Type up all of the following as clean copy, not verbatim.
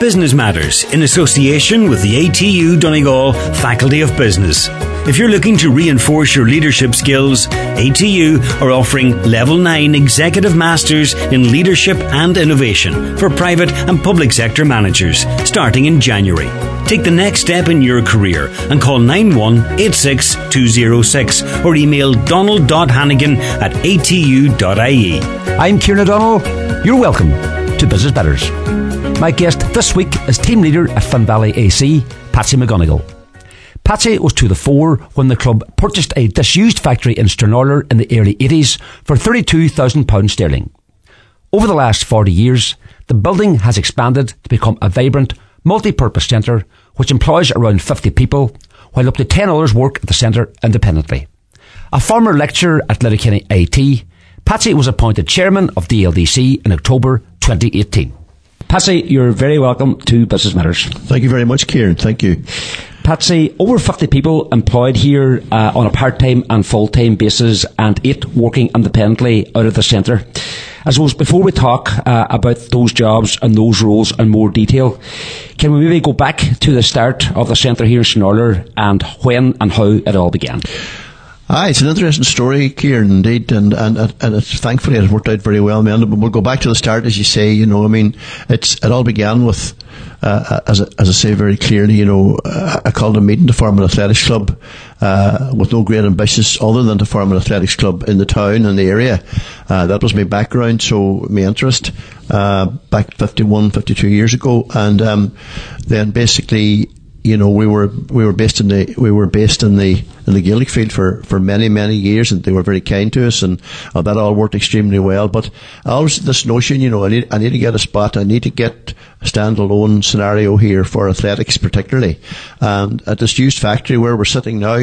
Business Matters, in association with the ATU Donegal Faculty of Business. If you're looking to reinforce your leadership skills, ATU are offering Level 9 Executive Masters in Leadership and Innovation for private and public sector managers, starting in January. Take the next step in your career and call 9186206 or email donald.hannigan@atu.ie. I'm Kieran O'Donnell. You're welcome to Business Matters. My guest this week is team leader at Finn Valley AC, Patsy McGonigle. Patsy was to the fore when the club purchased a disused factory in Stranorlar in the early 80s for £32,000 sterling. Over the last 40 years, the building has expanded to become a vibrant, multi-purpose centre which employs around 50 people, while up to 10 others work at the centre independently. A former lecturer at Letterkenny AT, Patsy was appointed chairman of DLDC in October 2018. Patsy, you're very welcome to Business Matters. Thank you very much, Kieran. Thank you. Patsy, over 50 people employed here on a part-time and full-time basis, and 8 working independently out of the centre. I suppose before we talk about those jobs and those roles in more detail, can we maybe go back to the start of the centre here in Stranorlar and when and how it all began? Aye, it's an interesting story, Kieran, indeed, and it's, thankfully it's worked out very well, man. But we'll go back to the start, as you say. You know, I mean, it all began with, as I say very clearly, you know, I called a meeting to form an athletics club with no great ambitions other than to form an athletics club in the town and the area. That was my background, so my interest back 51, 52 years ago, and then basically, you know, we were based in the Gaelic field for many years, and they were very kind to us, and that all worked extremely well. But I always had this notion, you know, I need to get a spot, I need to get a standalone scenario here for athletics particularly. And at this used factory where we're sitting now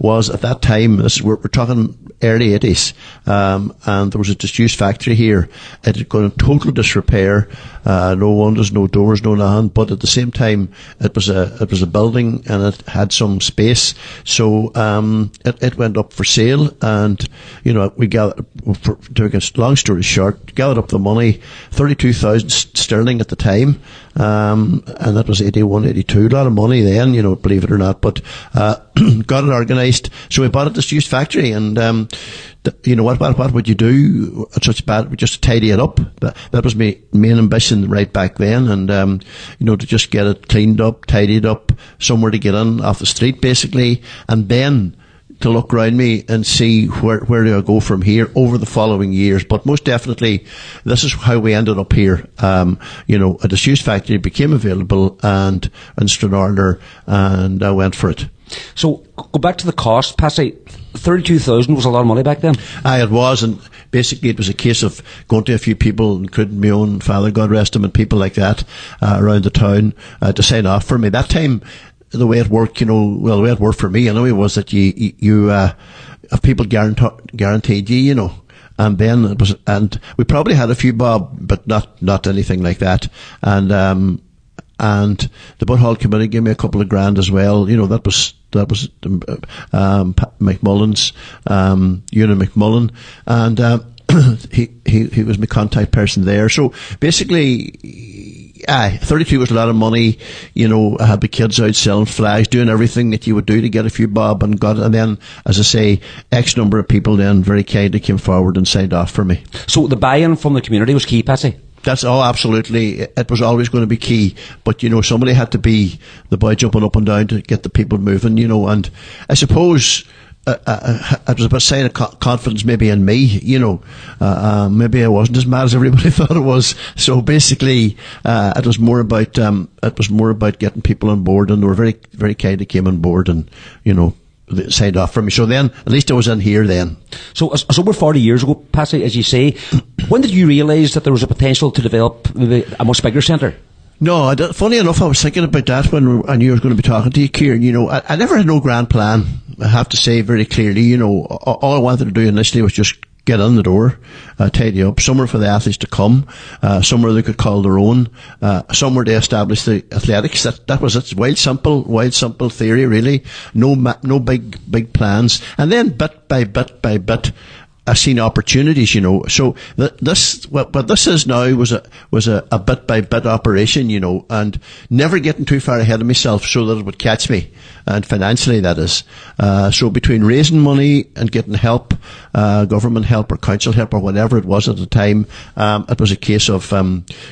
was at that time, we're talking early 80s, and there was a disused factory here. It had gone in total disrepair, no windows, no doors, no nothing, but at the same time it was a building and it had some space, so it went up for sale, and you know, we gathered, to make a long story short, gathered up the money, 32,000 sterling at the time, and that was 81, 82, a lot of money then, you know, believe it or not, but got it organised. So we bought a disused factory, and you know, what would you do at such bad, just tidy it up. That was my main ambition right back then, and you know, to just get it cleaned up, tidied up, somewhere to get in off the street basically, and then to look around me and see where do I go from here over the following years. But most definitely, this is how we ended up here. You know, a disused factory became available and Stranorlar, and I went for it. So, go back to the cost, Patsy. 32,000 was a lot of money back then. Aye, it was, and basically it was a case of going to a few people, including my own father, God rest him, and people like that around the town to sign off for me. That time, the way it worked, you know, the way it worked for me anyway was that you if people guaranteed you, you know. And then it was, and we probably had a few bob, but not anything like that. And the Butthall Committee gave me a couple of grand as well. You know, that was McMullen's, Una McMullen, and he was my contact person there. So basically, 32 was a lot of money. You know, I had the kids out selling flags, doing everything that you would do to get a few bob, and then, as I say, X number of people then very kindly came forward and signed off for me. So the buy-in from the community was key, Patsy? That's absolutely. It was always going to be key. But, you know, somebody had to be the boy jumping up and down to get the people moving, you know. And I suppose it was about sign of confidence maybe in me, you know. Maybe I wasn't as mad as everybody thought I was. So basically, it was more about getting people on board, and they were very, very kind. They came on board and, you know, signed off for me. So then, at least I was in here then. So it's over 40 years ago, Patsy, as you say. When did you realise that there was a potential to develop maybe a much bigger centre? No, funny enough, I was thinking about that when I knew I was going to be talking to you, Kieran. You know, I never had no grand plan, I have to say very clearly. You know, all I wanted to do initially was just get in the door, tidy up, somewhere for the athletes to come, somewhere they could call their own, somewhere to establish the athletics. That was it. Wild simple theory really. No big plans. And then bit by bit I've seen opportunities, you know. So this was a bit by bit operation, you know, and never getting too far ahead of myself so that it would catch me, and financially that is. So between raising money and getting help, government help or council help or whatever it was at the time, it was a case of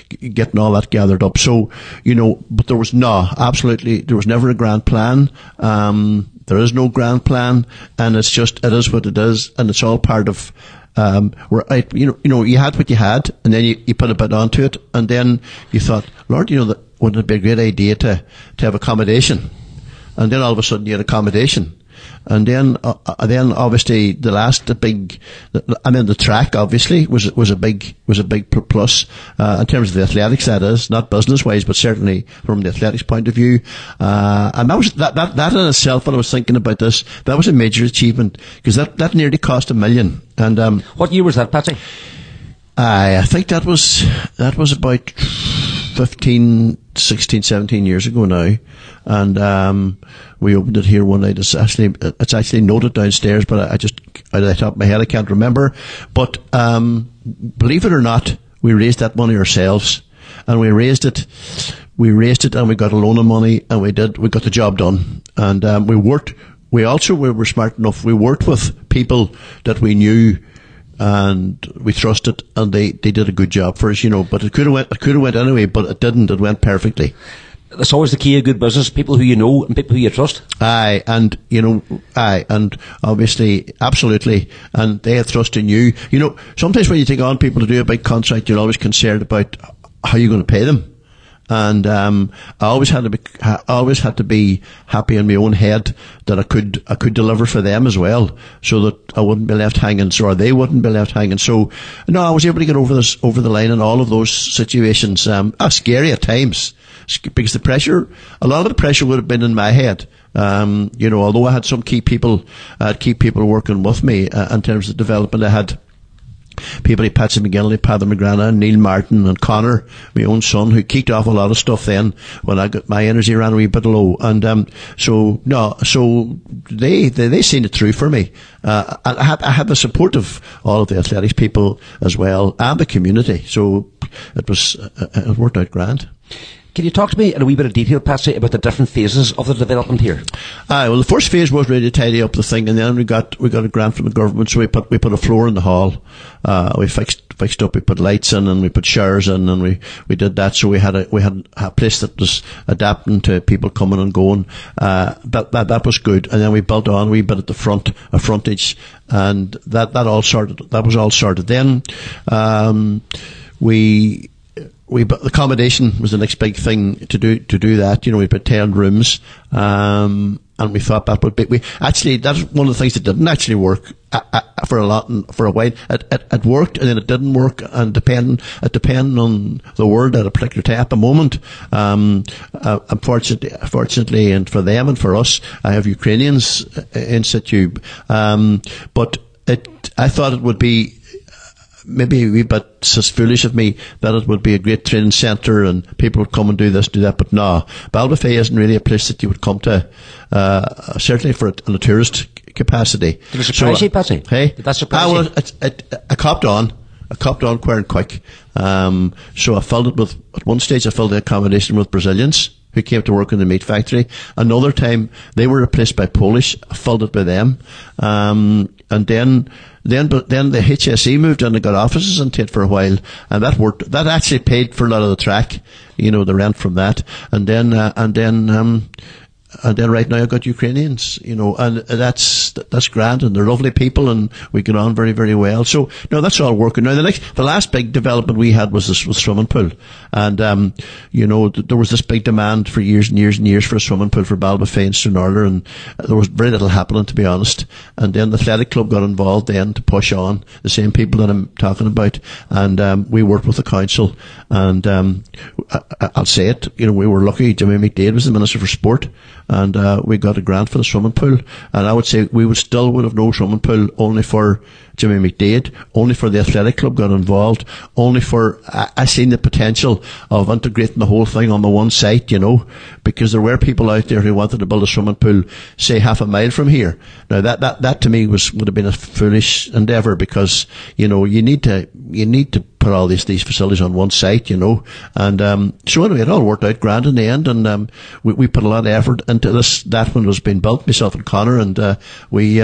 getting all that gathered up. So, you know, but there was there was never a grand plan. There is no grand plan, and it's just, it is what it is, and it's all part of, you had what you had, and then you put a bit onto it, and then you thought, Lord, you know, that wouldn't it be a great idea to have accommodation? And then all of a sudden you had accommodation. And then obviously the track obviously was a big plus, in terms of the athletics, that is, not business wise, but certainly from the athletics point of view. And that was, that in itself, when I was thinking about this, that was a major achievement, because that nearly cost $1 million. And, what year was that, Patsy? I think that was about 15, 16, 17 years ago now. And, we opened it here one night. It's actually noted downstairs, but I just, out of the top of my head, I can't remember. But, believe it or not, we raised that money ourselves, and we raised it and we got a loan of money, and we got the job done. And, we were smart enough. We worked with people that we knew, and we trusted, and they did a good job for us, you know. But it could have went anyway, but it didn't. It went perfectly. That's always the key of good business: people who you know and people who you trust. And obviously, absolutely, and they have trust in you. You know, sometimes when you take on people to do a big contract, you're always concerned about how you're going to pay them. And I always had to be happy in my own head that I could deliver for them as well, so that I wouldn't be left hanging, or they wouldn't be left hanging. So no, I was able to get over the line in all of those situations. Scary at times, because a lot of the pressure would have been in my head. You know, although I had some key people working with me in terms of development, I had people like Patsy McGinley, Paddy McGrana, Neil Martin and Connor, my own son, who kicked off a lot of stuff then when I got my energy ran a wee bit low. And so they seen it through for me. I had the support of all of the athletics people as well, and the community. So it worked out grand. Can you talk to me in a wee bit of detail, Patsy, about the different phases of the development here? Well, the first phase was really to tidy up the thing, and then we got a grant from the government, so we put a floor in the hall. We fixed up, we put lights in, and we put showers in, and we did that. So we had a place that was adapting to people coming and going. That was good, and then we built on a wee bit at the front, a frontage, and that all sorted. That was all sorted. Then the accommodation was the next big thing to do that. You know, we put 10 rooms, and we thought that would be, that's one of the things that didn't actually work for a while. It worked, and then it didn't work, and it depended on the world at a particular time at the moment. Unfortunately, and for them and for us, I have Ukrainians in situ. But I thought it would be, maybe a wee bit foolish of me, that it would be a great training centre and people would come and do this, do that. But no, Ballybofey isn't really a place that you would come to, certainly in a tourist capacity. Did it surprise you, Patsy? Hey? Did that surprise you? I copped on. I copped on quite and quick. So I filled it with, at one stage I filled the accommodation with Brazilians who came to work in the meat factory. Another time they were replaced by Polish. I filled it by them. And then the HSE moved and they got offices in Tate for a while, and that worked. That actually paid for a lot of the track, you know, the rent from that. And then right now I've got Ukrainians, you know, and that's grand, and they're lovely people, and we get on very, very well. So no, that's all working. Now the last big development we had was this swimming pool, and you know, there was this big demand for years and years and years for a swimming pool for Ballybofey and Stranorlar, and there was very little happening, to be honest. And then the athletic club got involved then to push on, the same people that I'm talking about, and we worked with the council, and I'll say it, you know, we were lucky. Jimmy McDaid was the Minister for Sport. and we got a grant for the swimming pool. And I would say we would still would have no swimming pool only for Jimmy McDaid, only for the athletic club got involved, only for I seen the potential of integrating the whole thing on the one site, you know, because there were people out there who wanted to build a swimming pool, say, half a mile from here. Now that to me would have been a foolish endeavour, because you know you need to put all these facilities on one site, you know. And so anyway, it all worked out grand in the end, and we put a lot of effort into this. That one was being built, myself and Connor, and we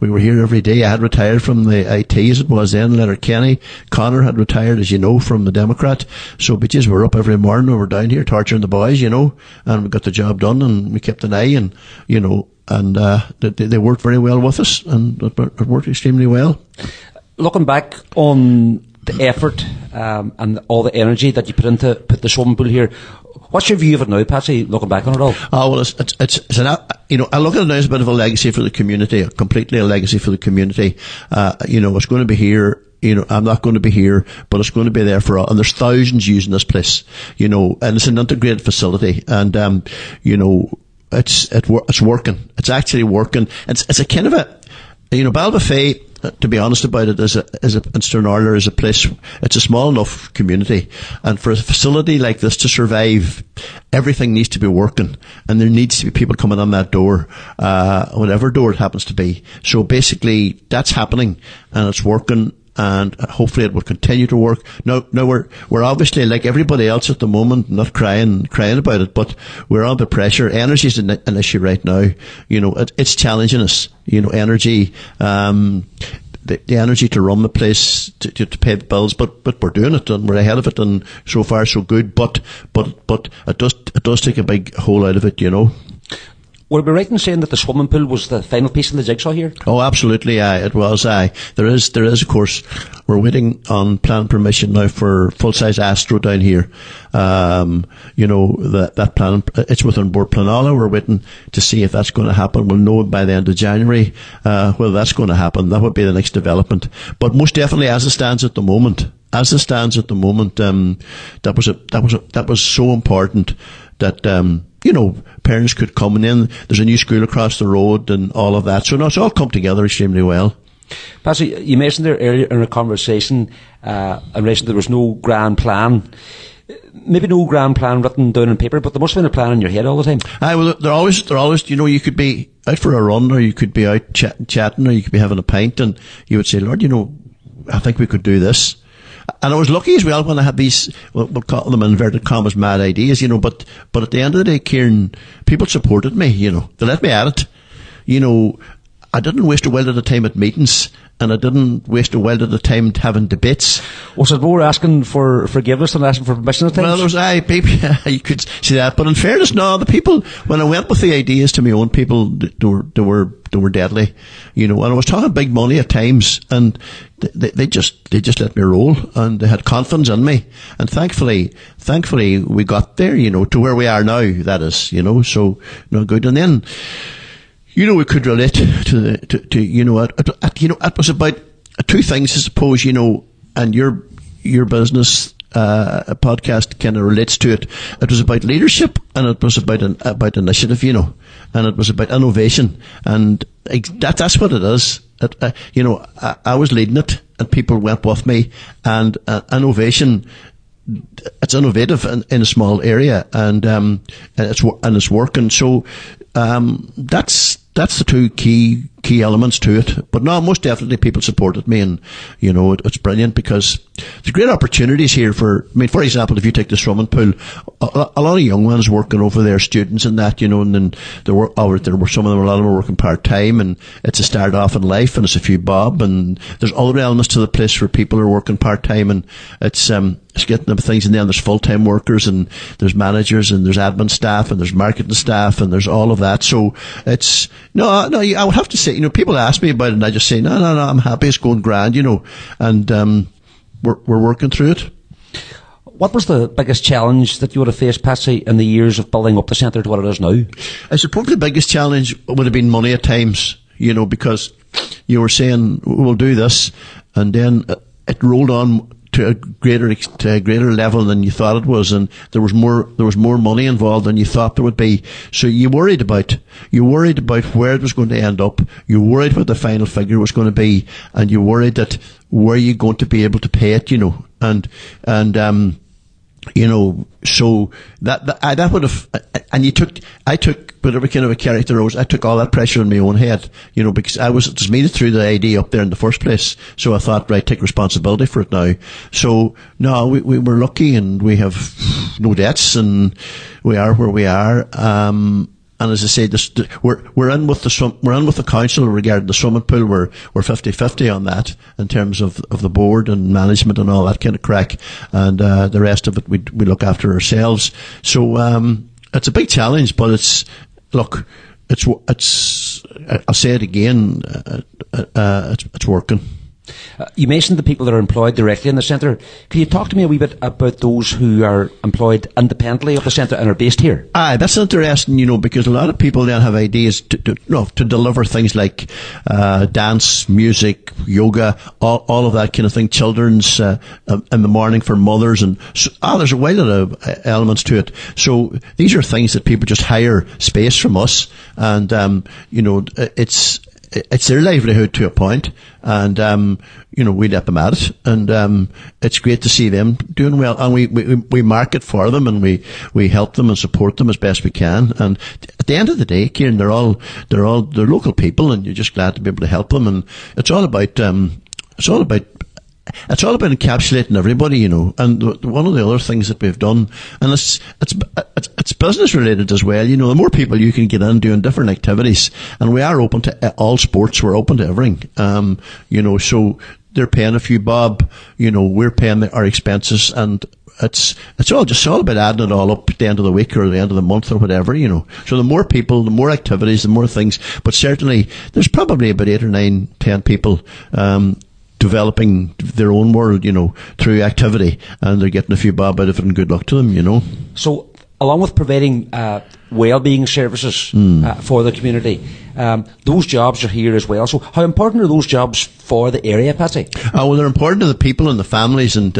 were here every day. I had retired from the IT, as it was then, Letterkenny. Connor had retired, as you know, from the Democrat. So bitches were up every morning, we were down here torturing the boys, you know, and we got the job done, and we kept an eye, and you know, and they worked very well with us, and it worked extremely well. Looking back on the effort and all the energy that you put the swimming pool here, what's your view of it now, Patsy, looking back on it all? Oh, well, it's an, you know, I look at it now as a bit of a legacy for the community, completely a legacy for the community. You know, it's going to be here. You know, I'm not going to be here, but it's going to be there for all. And there's thousands using this place, you know, and it's an integrated facility. And, you know, it's working. It's actually working. It's a kind of a, you know, Ballybofey, to be honest about it, and Stranorlar is a place, it's a small enough community, and for a facility like this to survive, everything needs to be working, and there needs to be people coming on that door, whatever door it happens to be. So basically, that's happening, and it's working, and hopefully it will continue to work. Now we're obviously, like everybody else at the moment, not crying about it, but we're under pressure. Energy is an issue right now. You know, it's challenging us. You know, energy, the energy to run the place, to pay the bills, but we're doing it, and we're ahead of it, and so far so good. But it does take a big hole out of it, you know. Would it be right in saying that the swimming pool was the final piece of the jigsaw here? Oh, absolutely, aye. It was, aye. There is, of course, we're waiting on planning permission now for full-size Astro down here. You know, that plan, it's within Board Planola. We're waiting to see if that's going to happen. We'll know by the end of January, whether that's going to happen. That would be the next development. But most definitely, as it stands at the moment, that was so important that, you know, parents could come in. There's a new school across the road and all of that. So now it's all come together extremely well. Patsy, you mentioned there earlier in a conversation, in relation there was no grand plan. Maybe no grand plan written down on paper, but there must have been a plan in your head all the time. Aye, well, they're always, you know, you could be out for a run, or you could be out chatting, or you could be having a pint, and you would say, Lord, you know, I think we could do this. And I was lucky as well when I had these, we'll call them inverted commas, mad ideas, you know, but at the end of the day, Kieran, people supported me, you know. They let me at it. You know, I didn't waste a while at a time at meetings, and I didn't waste a while at a time having debates. Was it more asking for forgiveness than asking for permission at times? Well, there was, you could see that. But in fairness, no, the people, when I went with the ideas to my own people, they were deadly, you know. And I was talking big money at times, and they just let me roll, and they had confidence in me. And thankfully, we got there, you know, to where we are now, that is, you know. So, no good. And then, you know, we could relate to you know, it was about two things, I suppose, you know, and your business podcast kind of relates to it. It was about leadership, and it was about initiative, you know, and it was about innovation, and that's what it is. You know, I was leading it, and people went with me, and innovation. It's innovative in a small area, and it's working. So that's the two key elements to it. But no, most definitely people supported me, and you know it's brilliant, because there's great opportunities here for. I mean, for example, if you take the swimming pool, a lot of young ones working over there, students and that, you know, and then there were some of them, a lot of them were working part time, and it's a start off in life, and it's a few bob, and there's other elements to the place where people are working part time, and it's getting them things, and then there's full time workers, and there's managers, and there's admin staff, and there's marketing staff, and there's all of that. So it's no. I would have to say, you know, people ask me about it, and I just say, no, I'm happy. It's going grand, you know, and we're working through it. What was the biggest challenge that you would have faced, Patsy, in the years of building up the centre to what it is now? I suppose the biggest challenge would have been money at times, you know, because you were saying, we'll do this, and then it rolled on to a greater level than you thought it was, and there was more money involved than you thought there would be. So you worried about where it was going to end up. You worried what the final figure was going to be, and you worried that were you going to be able to pay it, you know, so that would have, and I took whatever kind of a character I was, I took all that pressure on my own head, you know, because it was me that threw the idea up there in the first place. So I thought, right, take responsibility for it now. So no, we were lucky and we have no debts and we are where we are. And as I say, we're in with the council regarding the swimming pool. We're 50-50 on that in terms of the board and management and all that kind of crack. And the rest of it we look after ourselves. So it's a big challenge, but it's I'll say it again. It's working. You mentioned the people that are employed directly in the centre. Can you talk to me a wee bit about those who are employed independently of the centre and are based here? Aye, that's interesting, you know, because a lot of people then have ideas to deliver things like dance, music, yoga, all of that kind of thing, children's in the morning for mothers, and there's a wide lot of elements to it. So these are things that people just hire space from us, and you know, it's their livelihood to a point, and you know, we let them at it, and it's great to see them doing well, and we market for them, and we help them and support them as best we can. And at the end of the day, Kieran, they're local people, and you're just glad to be able to help them. And it's all about encapsulating everybody, you know. And one of the other things that we've done, and it's business related as well, you know, the more people you can get in doing different activities, and we are open to all sports, we're open to everything, you know, so they're paying a few bob, you know, we're paying our expenses, and it's all about adding it all up at the end of the week or the end of the month or whatever, you know. So the more people, the more activities, the more things, but certainly there's probably about 8 or 9, 10 people, developing their own world, you know, through activity, and they're getting a few bob out of it, and good luck to them, you know. So, along with providing well-being services for the community, those jobs are here as well. So, how important are those jobs for the area, Patsy? Oh, well, they're important to the people and the families, and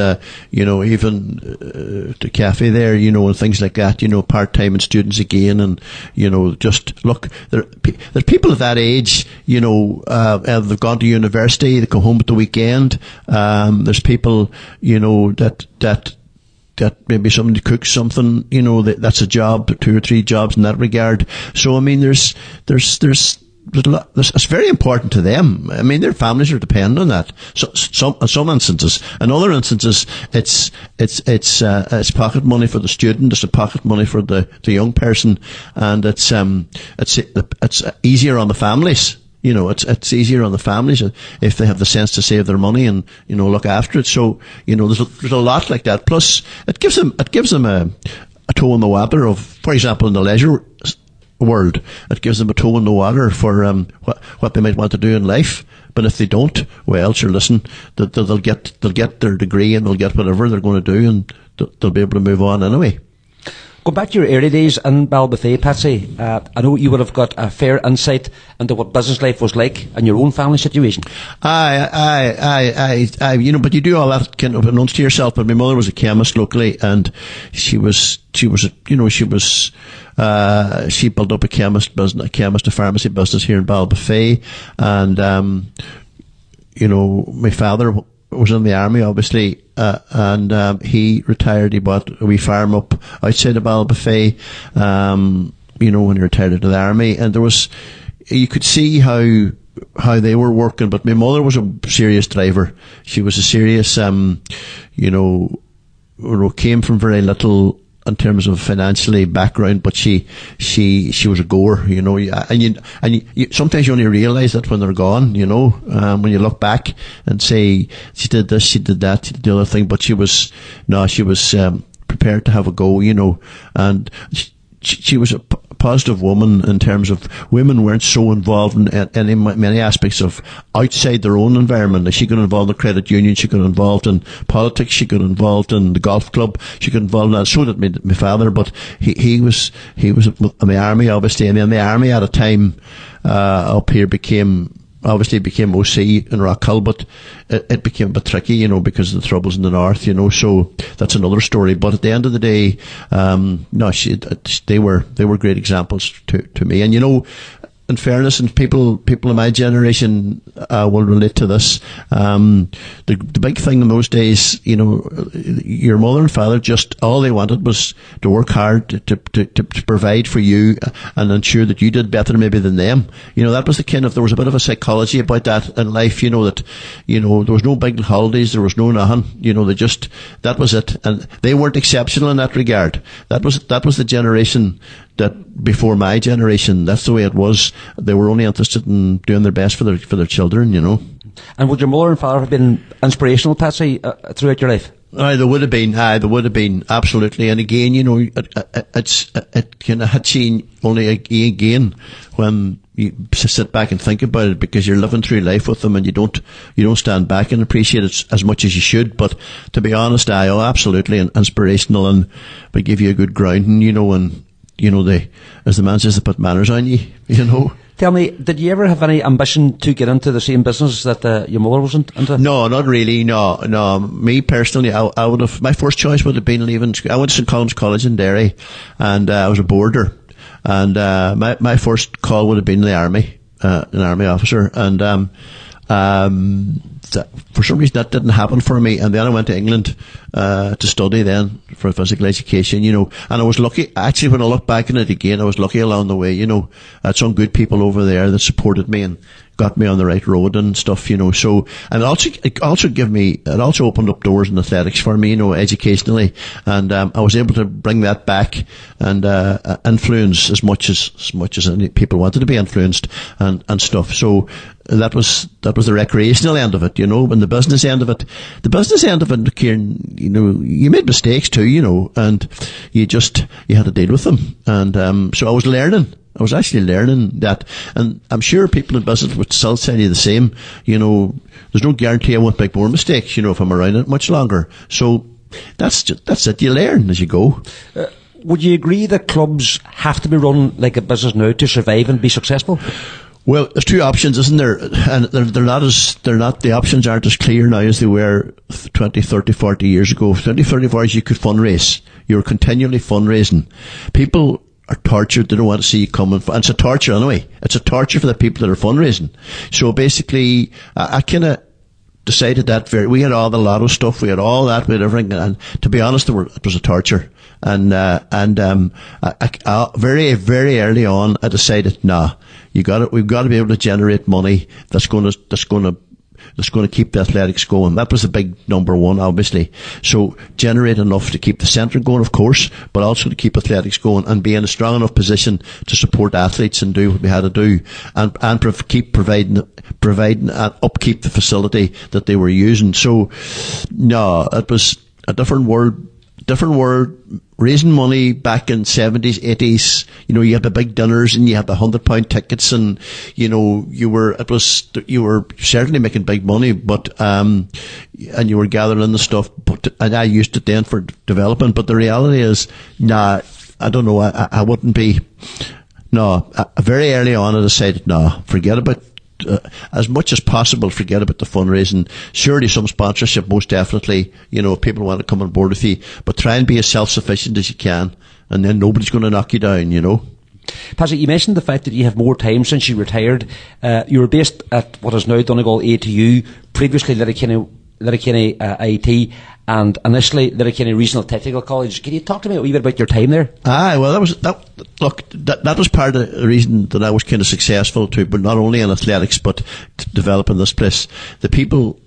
you know, even the cafe there, you know, and things like that. You know, part-time and students again, and you know, just look, there's people of that age. You know, they've gone to university, they come home at the weekend. There's people, you know, that maybe somebody cooks something, you know, that's a job, 2 or 3 jobs in that regard. So I mean, it's very important to them. I mean, their families are dependent on that. So some instances, in other instances, it's pocket money for the student, it's a pocket money for the young person, and it's easier on the families. You know, it's easier on the families if they have the sense to save their money and, you know, look after it. So, you know, there's a lot like that. Plus, it gives them a toe in the water of, for example, in the leisure world, it gives them a toe in the water for what they might want to do in life. But if they don't, well, sure, listen, they'll get their degree and they'll get whatever they're going to do, and they'll be able to move on anyway. Go back to your early days in Ballybofey, Patsy. I know you would have got a fair insight into what business life was like and your own family situation. I, you know, but you do all that kind of announced to yourself. But my mother was a chemist locally, and she built up a chemist business, a chemist and pharmacy business here in Ballybofey, and you know, my father was in the army, obviously, and he retired. He bought a wee farm up outside of Ballybofey, you know, when he retired into the army. And you could see how they were working. But my mother was a serious driver. She was a serious, you know, came from very little in terms of financially background, but she was a goer, you know, and you sometimes you only realise that when they're gone, you know, when you look back and say, she did this, she did that, she did the other thing, but she was prepared to have a go, you know, and she was a positive woman in terms of women weren't so involved in many aspects of outside their own environment. Like she got involved in the credit union, she got involved in politics, she got involved in the golf club, she got involved in that. So did my father, but he was in the army, obviously, and in the army at a time up here became obviously it became OC in Rockall, but it became a bit tricky, you know, because of the troubles in the north, you know, so that's another story. But at the end of the day, they were great examples to me. And, you know, in fairness, and people of my generation will relate to this, the big thing in those days, you know, your mother and father, just all they wanted was to work hard to provide for you and ensure that you did better maybe than them. You know, that was the kind of, there was a bit of a psychology about that in life, you know, that, you know, there was no big holidays, there was no nothing, you know, they just, that was it. And they weren't exceptional in that regard. That was the generation that before my generation, that's the way it was. They were only interested in doing their best for their children, you know. And would your mother and father have been inspirational, Patsy, throughout your life? Aye, they would have been, absolutely. And again, you know, it can hit you only again when you sit back and think about it, because you're living through life with them and you don't stand back and appreciate it as much as you should. But to be honest, absolutely inspirational, and they give you a good grounding, you know, and you know, they, as the man says, they put manners on you, you know. Tell me, did you ever have any ambition to get into the same business that your mother was into? No, not really, no. Me personally, I would have, my first choice would have been leaving school. I went to St. Columb's College in Derry, and I was a boarder. And my first call would have been the army, an army officer. And for some reason that didn't happen for me, and then I went to England to study then for physical education, you know. And I was lucky, actually, when I look back on it again, I was lucky along the way, you know. I had some good people over there that supported me and got me on the right road and stuff, you know. So, and it also opened up doors in athletics for me, you know, educationally, and I was able to bring that back and influence as much as any people wanted to be influenced and stuff. So that was the recreational end of it, you know. And the business end of it, Kieran, you know, you made mistakes too, you know, and you had to deal with them. And so I was actually learning that, and I'm sure people in business would still tell you the same, you know. There's no guarantee I won't make more mistakes, you know, if I'm around it much longer. So that's it, you learn as you go. Would you agree that clubs have to be run like a business now to survive and be successful? Well, there's two options, isn't there? And the options aren't as clear now as they were 20, 30, 40 years ago. 20, 30, 40 years, you could fundraise. You're continually fundraising. People are tortured. They don't want to see you coming. And it's a torture anyway. It's a torture for the people that are fundraising. So basically, I kind of decided that we had all the lotto stuff. We had all that. We had everything. And to be honest, it was a torture. And I very, very early on, I decided, nah, you got it. We've got to be able to generate money that's going to keep the athletics going. That was the big number one, obviously. So generate enough to keep the centre going, of course, but also to keep athletics going and be in a strong enough position to support athletes and do what we had to do, and keep providing and upkeep the facility that they were using. So, no, it was a different world. Raising money back in 70s, 80s, you know, you had the big dinners and you had the £100 tickets, and, you know, you were certainly making big money, but, and you were gathering the stuff, but, and I used it then for development. But the reality is, nah, I don't know, I wouldn't be, no, very early on I decided, nah, forget about as much as possible, forget about the fundraising. Surely some sponsorship, most definitely, you know, if people want to come on board with you, but try and be as self-sufficient as you can, and then nobody's going to knock you down, you know. Patsy, you mentioned the fact that you have more time since you retired. You were based at what is now Donegal ATU, previously Letterkenny AT, and initially Letterkenny Regional Technical College. Can you talk to me a wee bit about your time there? Aye, well, that was part of the reason that I was kind of successful too, but not only in athletics, but developing this place. The people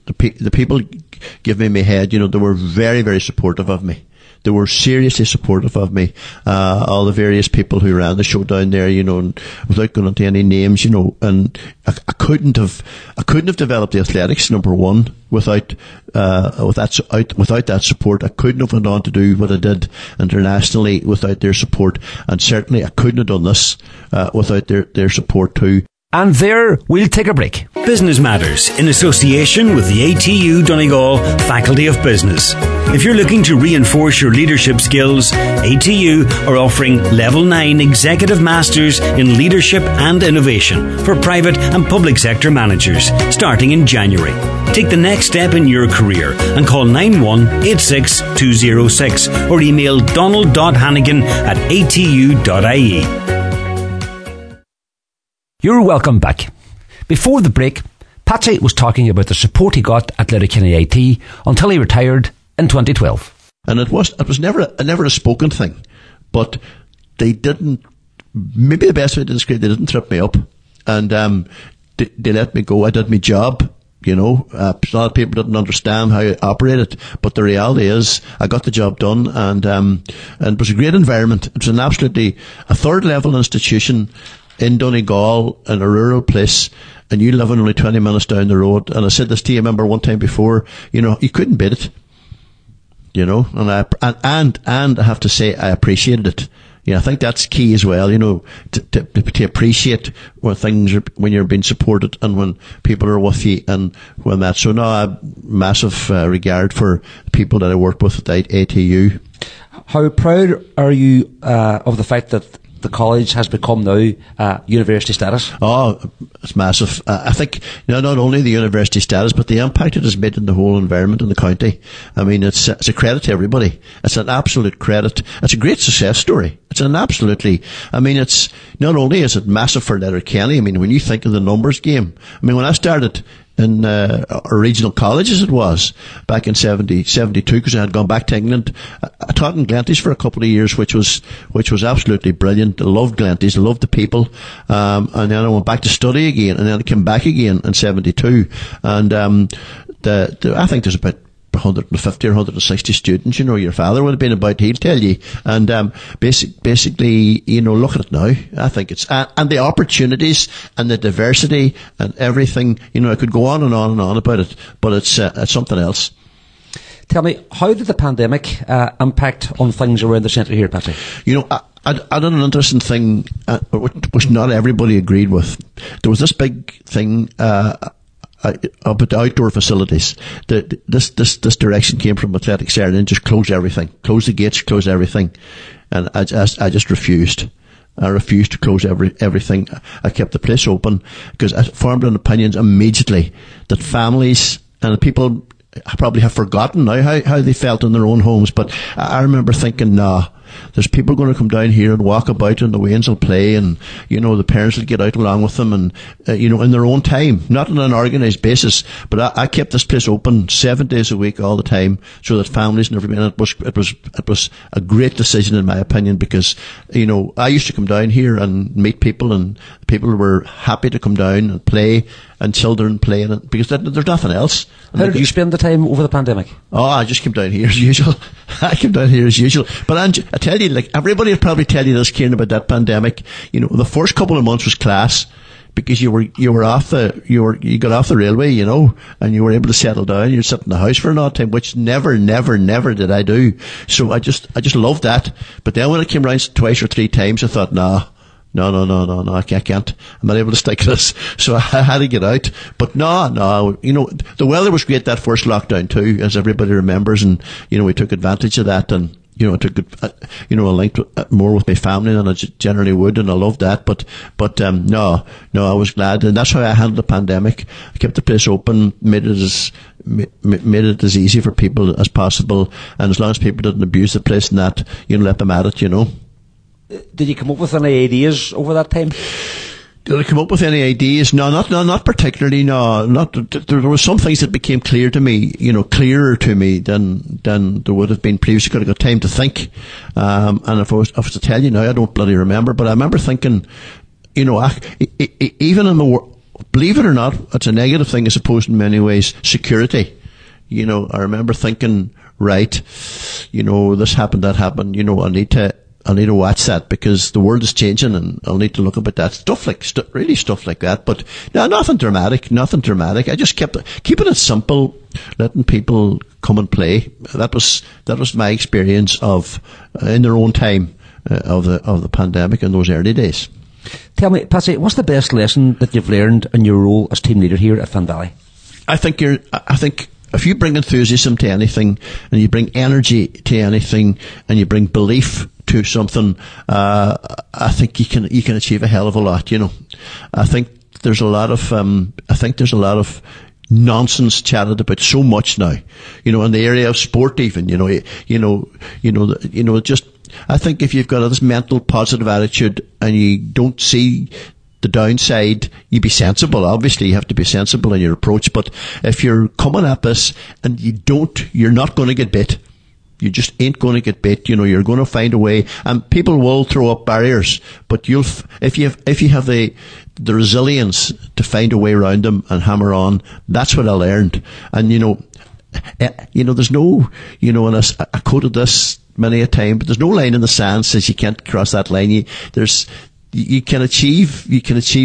give me my head, you know. They were very, very supportive of me. They were seriously supportive of me. All the various people who ran the show down there, you know, and without going into any names, you know, and I couldn't have developed the athletics, number one, without that support. I couldn't have went on to do what I did internationally without their support. And certainly I couldn't have done this, without their support too. And there, we'll take a break. Business Matters in association with the ATU Donegal Faculty of Business. If you're looking to reinforce your leadership skills, ATU are offering Level 9 Executive Masters in Leadership and Innovation for private and public sector managers starting in January. Take the next step in your career and call 9186206 or email donald.hannigan@atu.ie. You're welcome back. Before the break, Patsy was talking about the support he got at Letterkenny AT until he retired in 2012. And it was never a spoken thing, but they didn't, maybe the best way to describe it, they didn't trip me up, and they let me go. I did my job, you know. A lot of people didn't understand how it operated, but the reality is I got the job done, and it was a great environment. It was an absolutely a third level institution in Donegal, in a rural place, and you living only 20 minutes down the road. And I said this to you, I remember one time before, you know, you couldn't beat it. You know, and I have to say I appreciated it. You know, I think that's key as well. You know, to appreciate when things are, when you're being supported and when people are with you and when that. So now I have massive regard for the people that I work with at ATU. How proud are you of the fact that the college has become now university status? Oh, it's massive. I think, you know, not only the university status, but the impact it has made in the whole environment in the county. I mean, it's a credit to everybody. It's an absolute credit. It's a great success story. It's an absolutely, I mean, it's not only is it massive for Letterkenny. I mean, when you think of the numbers game, I mean, when I started in regional colleges, it was back in 72, because I had gone back to England. I taught in Glenties for a couple of years, which was absolutely brilliant. I loved Glenties, I loved the people, and then I went back to study again, and then I came back again in 72, and I think there's about 150 or 160 students. You know, your father would have been about, he'll tell you. And basically, you know, look at it now. I think it's and the opportunities and the diversity and everything. You know, I could go on and on and on about it, but it's something else. Tell me, how did the pandemic impact on things around the centre here, Patrick? You know, I did an interesting thing which not everybody agreed with. There was this big thing about the outdoor facilities. This direction came from Athletics Ireland and just close everything. Close the gates, close everything. And I just refused. I refused to close everything. I kept the place open because I formed an opinion immediately that families and people probably have forgotten now how they felt in their own homes. But I remember thinking, nah, there's people going to come down here and walk about, and the wains will play, and, you know, the parents will get out along with them, and, you know, in their own time, not on an organised basis. But I kept this place open 7 days a week all the time so that families and everything. And it was a great decision, in my opinion, because, you know, I used to come down here and meet people, and people were happy to come down and play, and children playing, because there's nothing else. How did you spend the time over the pandemic? Oh, I just came down here as usual. But I tell you, like, everybody will probably tell you this, Kieran, about that pandemic. You know, the first couple of months was class, because you got off the railway, you know, and you were able to settle down. You'd sit in the house for another time, which never did I do. So I just loved that. But then when it came around twice or three times, I thought, no, I can't. I'm not able to stick this. So I had to get out. But no, you know, the weather was great that first lockdown too, as everybody remembers, and, you know, we took advantage of that, and, you know, I linked more with my family than I generally would, and I loved that. But I was glad, and that's how I handled the pandemic. I kept the place open, made it as easy for people as possible, and as long as people didn't abuse the place and that, you know, let them at it, you know. Did you come up with any ideas over that time? Did I come up with any ideas? No, not particularly. No, not. There were some things that became clear to me. You know, clearer to me than there would have been previously. Could have got time to think. And if I was to tell you now, I don't bloody remember. But I remember thinking, you know, even in the believe it or not, it's a negative thing, I suppose, in many ways. Security. You know, I remember thinking, right, you know, this happened, that happened. You know, I need to watch that, because the world is changing, and I'll need to look about that stuff, like really stuff like that. But no, nothing dramatic. I just keeping it simple, letting people come and play. That was my experience of in their own time of the pandemic in those early days. Tell me, Patsy, what's the best lesson that you've learned in your role as team leader here at Finn Valley? I think if you bring enthusiasm to anything, and you bring energy to anything, and you bring belief to something, I think you can achieve a hell of a lot. You know, I think there's a lot of nonsense chatted about so much now, you know, in the area of sport even, I think if you've got this mental positive attitude and you don't see the downside, you be sensible. Obviously, you have to be sensible in your approach, but if you're coming at this and you're not going to get bit. You just ain't going to get bit, you know, you're going to find a way, and people will throw up barriers, but if you have the resilience to find a way around them and hammer on, that's what I learned. And, I quoted this many a time, but there's no line in the sand says you can't cross that line. You can achieve,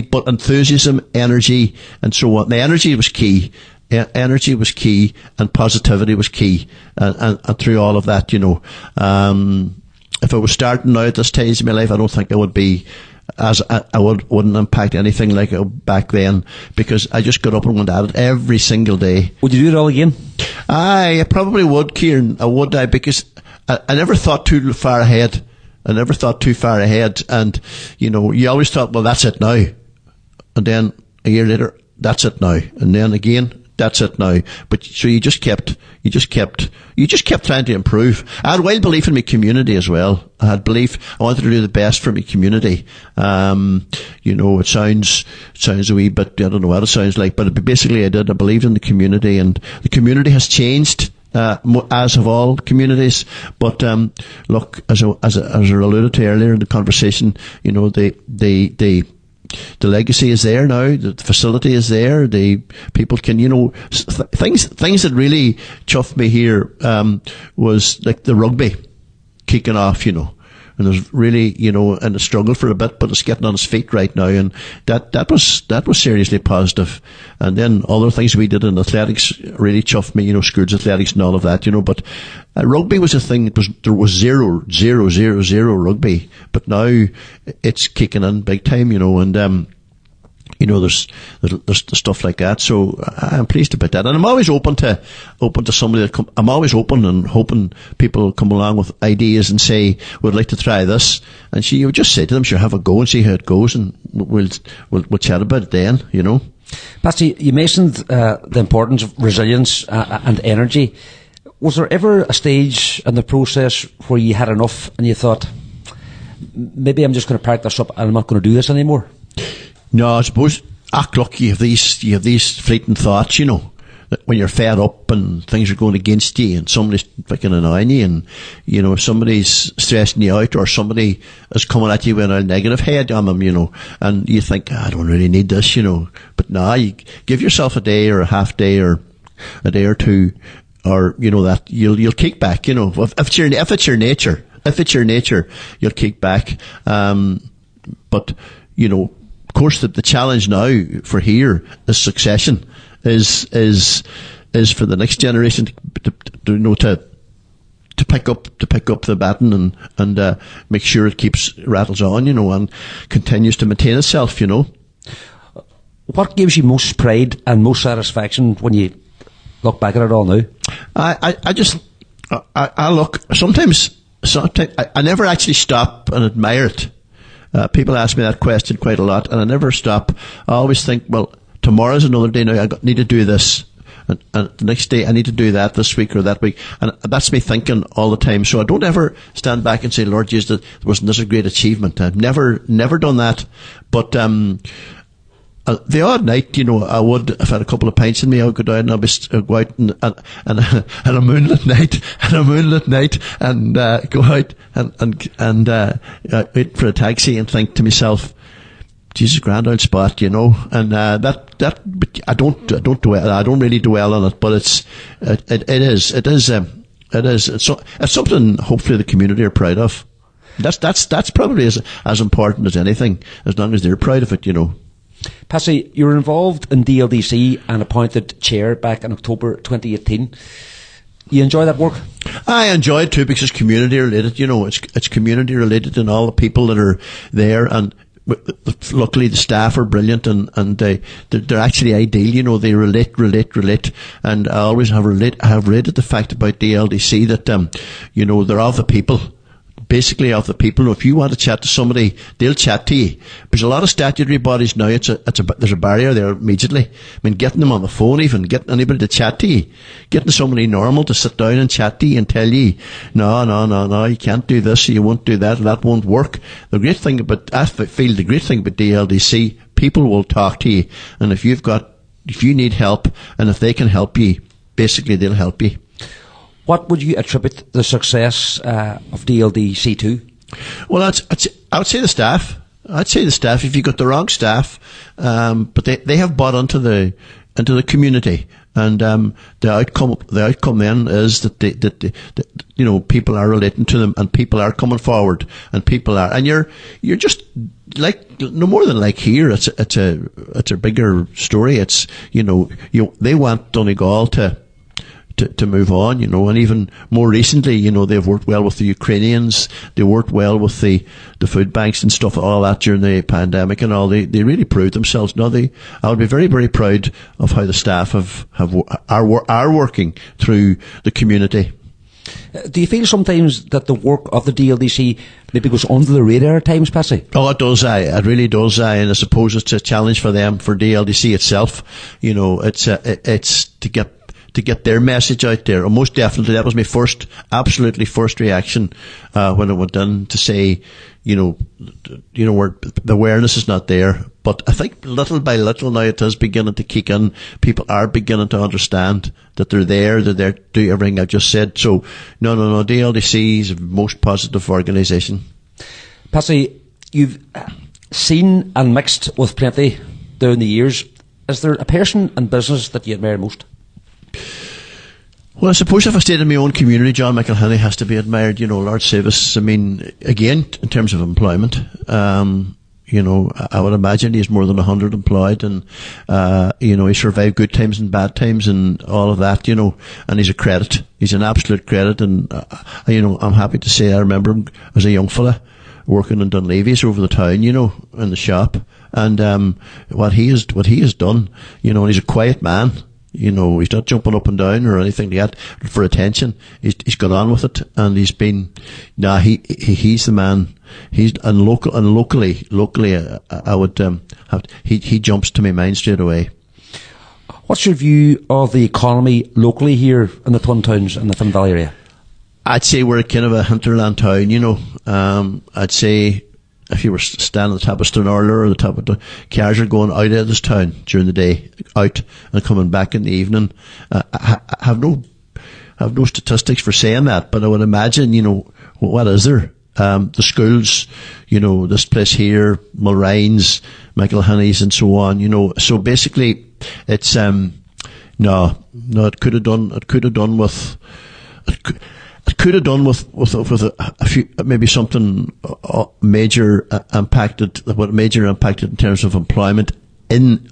but enthusiasm, energy, and so on. The energy was key. Energy was key, and positivity was key, and through all of that, if I was starting out at this stage in my life, I don't think I would be as I wouldn't impact anything like back then, because I just got up and went at it every single day. Would you do it all again? I probably would, Kieran. I would, because I never thought too far ahead. And you always thought, well, that's it now, and then a year later, that's it now, and then again, that's it now. But so you just kept trying to improve. I had wild belief in my community as well. I wanted to do the best for my community. It sounds a wee bit, I don't know what it sounds like, but basically I believed in the community, and the community has changed, as of all communities. But, look, as I alluded to earlier in the conversation, the legacy is there now. The facility is there. The people can, things that really chuffed me here was like the rugby kicking off, and it was really, in a struggle for a bit, but it's getting on its feet right now, and that was seriously positive. And then other things we did in athletics really chuffed me, Scourge athletics and all of that, but rugby was a thing. There was zero rugby, but now it's kicking in big time, there's stuff like that. So I'm pleased about that, and I'm always open to somebody I'm always open and hoping people come along with ideas and say, we'd like to try this, and you just say to them, sure, have a go and see how it goes, and we'll chat about it then, Patsy, you mentioned the importance of resilience and energy. Was there ever a stage in the process where you had enough and you thought, maybe I'm just going to park this up and I'm not going to do this anymore? No, I suppose, look, you have these fleeting thoughts, that when you're fed up and things are going against you and somebody's fucking annoying you, and, if somebody's stressing you out or somebody is coming at you with a negative head on them, and you think, I don't really need this, But nah, you give yourself a day or a half day or a day or two, or, that you'll kick back, If it's your nature, you'll kick back. But, of course, the challenge now for here is succession, is for the next generation to pick up the baton and make sure it rattles on, and continues to maintain itself, What gives you most pride and most satisfaction when you look back at it all now? I look sometimes I never actually stop and admire it. People ask me that question quite a lot, and I never stop. I always think, well, tomorrow's another day now. I need to do this. And the next day, I need to do that this week or that week. And that's me thinking all the time. So I don't ever stand back and say, Lord Jesus, wasn't this a great achievement? I've never done that. But the odd night, I would, if I had a couple of pints in me, I would go down and I'd go out and a moonlit night and go out and wait for a taxi and think to myself, Jesus, grand old spot, and I don't really dwell on it, but it's something hopefully the community are proud of. That's probably as important as anything, as long as they're proud of it, Patsy, you were involved in DLDC and appointed chair back in October 2018. You enjoy that work? I enjoy it too, because it's community related, it's community related, and all the people that are there, and luckily the staff are brilliant, and they're actually ideal. You know, they relate, and I always have rated the fact about DLDC that you know, they're of the people. Basically, of the people. If you want to chat to somebody, they'll chat to you. There's a lot of statutory bodies now. There's a barrier there immediately. I mean, getting them on the phone, even getting anybody to chat to you, getting somebody normal to sit down and chat to you and tell you, no, you can't do this, you won't do that, that won't work. The great thing about DLDC, people will talk to you, and if you need help, and if they can help you, basically they'll help you. What would you attribute the success of DLDC to? Well, I would say the staff. I'd say the staff. If you got the wrong staff, but they have bought into the community, and the outcome then is that you know, people are relating to them, and people are coming forward, and you're just like no more than like here. It's a bigger story. It's, you know, they want Donegal to move on, you know, and even more recently, you know, they've worked well with the Ukrainians, they worked well with the food banks and stuff, all that during the pandemic and all. They really proved themselves. Now I would be very, very proud of how the staff are working through the community. Do you feel sometimes that the work of the DLDC maybe goes under the radar at times, Patsy? Oh, it does, aye. It really does, aye. And I suppose it's a challenge for them, for DLDC itself. You know, it's to get their message out there. And most definitely, that was my absolutely first reaction, when it went done, to say, you know, where the awareness is not there. But I think little by little now it is beginning to kick in. People are beginning to understand that they're there to do everything I've just said. So, no, DLDC is the most positive organisation. Patsy, you've seen and mixed with plenty down the years. Is there a person in business that you admire most? Well, I suppose if I stayed in my own community, John Michael Hanley has to be admired, you know, large service. I mean, again, in terms of employment, you know, I would imagine he's more than 100 employed, and, you know, he survived good times and bad times and all of that, you know, and he's a credit. He's an absolute credit, and, you know, I'm happy to say I remember him as a young fella working in Dunleavy's over the town, you know, in the shop, and what he has done, you know, and he's a quiet man. You know, he's not jumping up and down or anything like that for attention. He's got on with it, and he's been. Nah, he's the man. Locally, I would he jumps to my mind straight away. What's your view of the economy locally here in the Twin Towns and the Finn Valley area? I'd say we're kind of a hinterland town. You know, I'd say if you were standing at the top of Stranorlar or the top of the cars are going out of this town during the day, out and coming back in the evening. I have no statistics for saying that, but I would imagine, you know, what is there? The schools, you know, this place here, Mulrines, Michael Hennies, and so on. You know, so basically, it's It could have done with a few, maybe something major impacted in terms of employment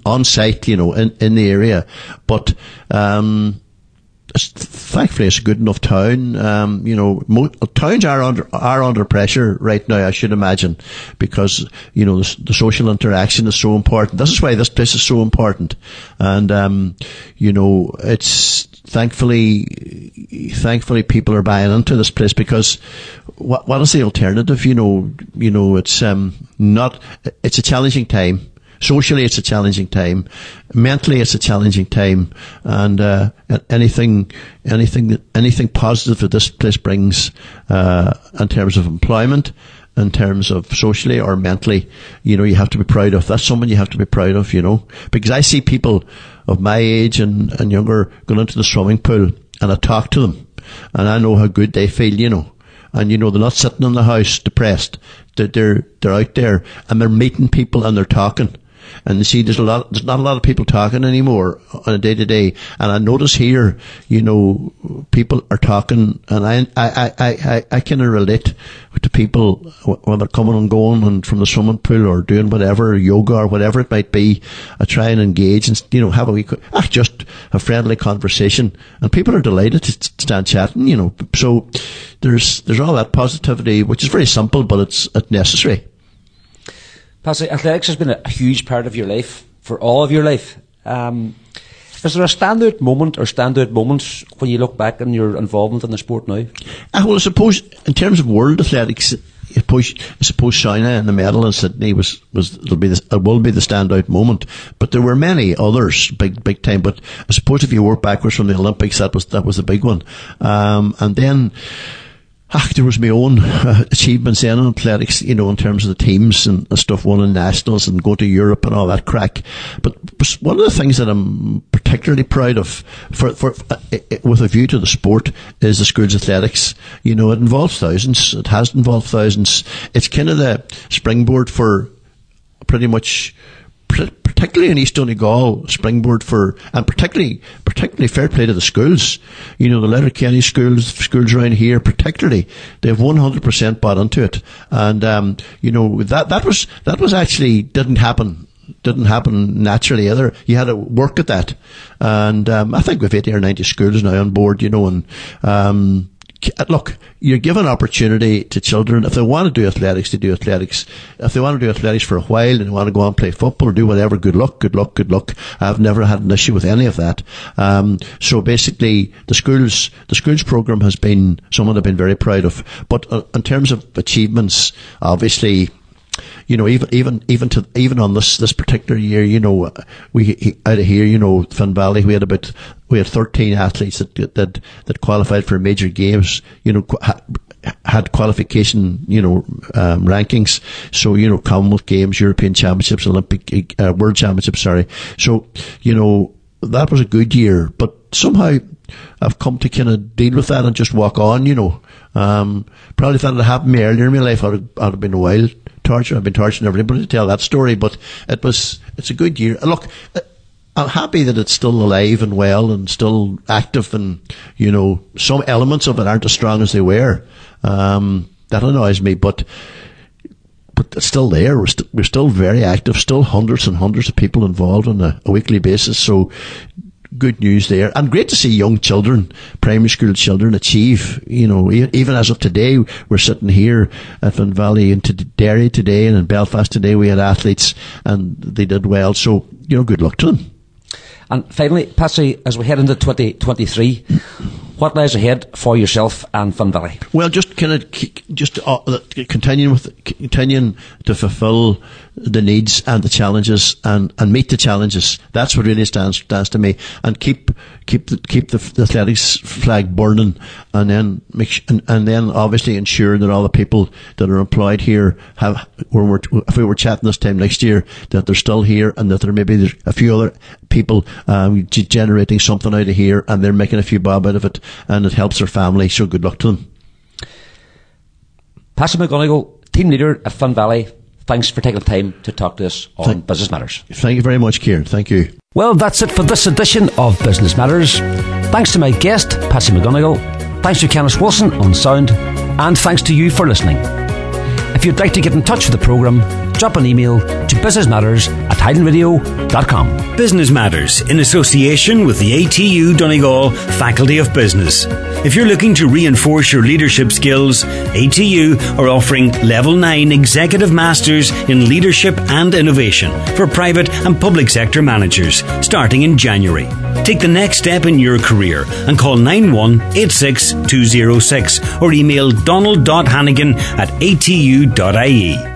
on site, you know, in the area. But thankfully, it's a good enough town. You know, towns are under pressure right now, I should imagine, because, you know, the social interaction is so important. This is why this place is so important, and you know, it's. Thankfully, people are buying into this place, because what is the alternative? You know, it's not. It's a challenging time. Socially, it's a challenging time. Mentally, it's a challenging time. And anything positive that this place brings, in terms of employment, in terms of socially or mentally, you know, you have to be proud of. That's someone you have to be proud of, you know, because I see people of my age and younger going into the swimming pool, and I talk to them, and I know how good they feel, you know, and, you know, they're not sitting in the house depressed. They're out there, and they're meeting people, and they're talking. And you see, there's not a lot of people talking anymore on a day to day. And I notice here, you know, people are talking, and I kind of relate to people when they're coming and going and from the swimming pool or doing whatever, yoga or whatever it might be. I try and engage and, you know, have just a friendly conversation, and people are delighted to stand chatting, you know. So there's all that positivity, which is very simple, but it's necessary. Patsy, athletics has been a huge part of your life, for all of your life. Is there a standout moment or standout moments when you look back on your involvement in the sport now? Well, I suppose in terms of world athletics, I suppose Shauna and the medal in Sydney will be the standout moment. But there were many others, big time. But I suppose if you work backwards from the Olympics, that was the big one. And then there was my own achievements then in athletics, in terms of the teams and stuff, won in nationals and go to Europe and all that crack. But one of the things that I'm particularly proud of, with a view to the sport, is the school's athletics. It involves thousands. It has involved thousands. It's kind of the springboard for pretty much, particularly in East Donegal, springboard for, and particularly fair play to the schools. The Letterkenny schools around here, particularly, they've 100% bought into it. And that was actually didn't happen naturally either. You had to work at that. And I think we've 80 or 90 schools now on board. Look, you're giving opportunity to children. If they want to do athletics, they do athletics. If they want to do athletics for a while and they want to go on and play football or do whatever, good luck. I've never had an issue with any of that. So basically, the school's program has been something I've been very proud of. But in terms of achievements, obviously, even on this particular year, we out of here, Finn Valley, we had 13 athletes that qualified for major games. Had qualification, rankings. So, Commonwealth Games, European Championships, Olympic, World Championships. Sorry. So, that was a good year, but somehow I've come to kind of deal with that and just walk on. Probably if that had happened me earlier in my life, I'd have been a while. I've been torturing everybody to tell that story, but it's a good year. Look, I'm happy that it's still alive and well and still active, and some elements of it aren't as strong as they were. That annoys me, but it's still there. We're still very active, still hundreds and hundreds of people involved on a weekly basis, so good news there. And great to see young children, primary school children, achieve. Even as of today, we're sitting here at Finn Valley and to Derry today and in Belfast today, we had athletes and they did well. So, good luck to them. And finally, Patsy, as we head into 2023, what lies ahead for yourself and Finn Valley? Well, continuing to fulfil the needs and the challenges and meet the challenges. That's what really stands to me. And keep the athletics flag burning, and then then obviously ensure that all the people that are employed here have, if we were chatting this time next year, that they're still here and that there may be a few other people generating something out of here and they're making a few bob out of it, and it helps their family. So good luck to them. Patsy McGonigle, team leader at Finn Valley, thanks for taking the time to talk to us on Business Matters. Thank you very much, Kieran. Thank you. Well, that's it for this edition of Business Matters. Thanks to my guest, Patsy McGonigle. Thanks to Kenneth Wilson on sound. And thanks to you for listening. If you'd like to get in touch with the programme, drop an email to businessmatters@highlandradio.com. Business Matters, in association with the ATU Donegal Faculty of Business. If you're looking to reinforce your leadership skills, ATU are offering Level 9 Executive Masters in Leadership and Innovation for private and public sector managers, starting in January. Take the next step in your career and call 9186206 or email donald.hannigan@atu.ie.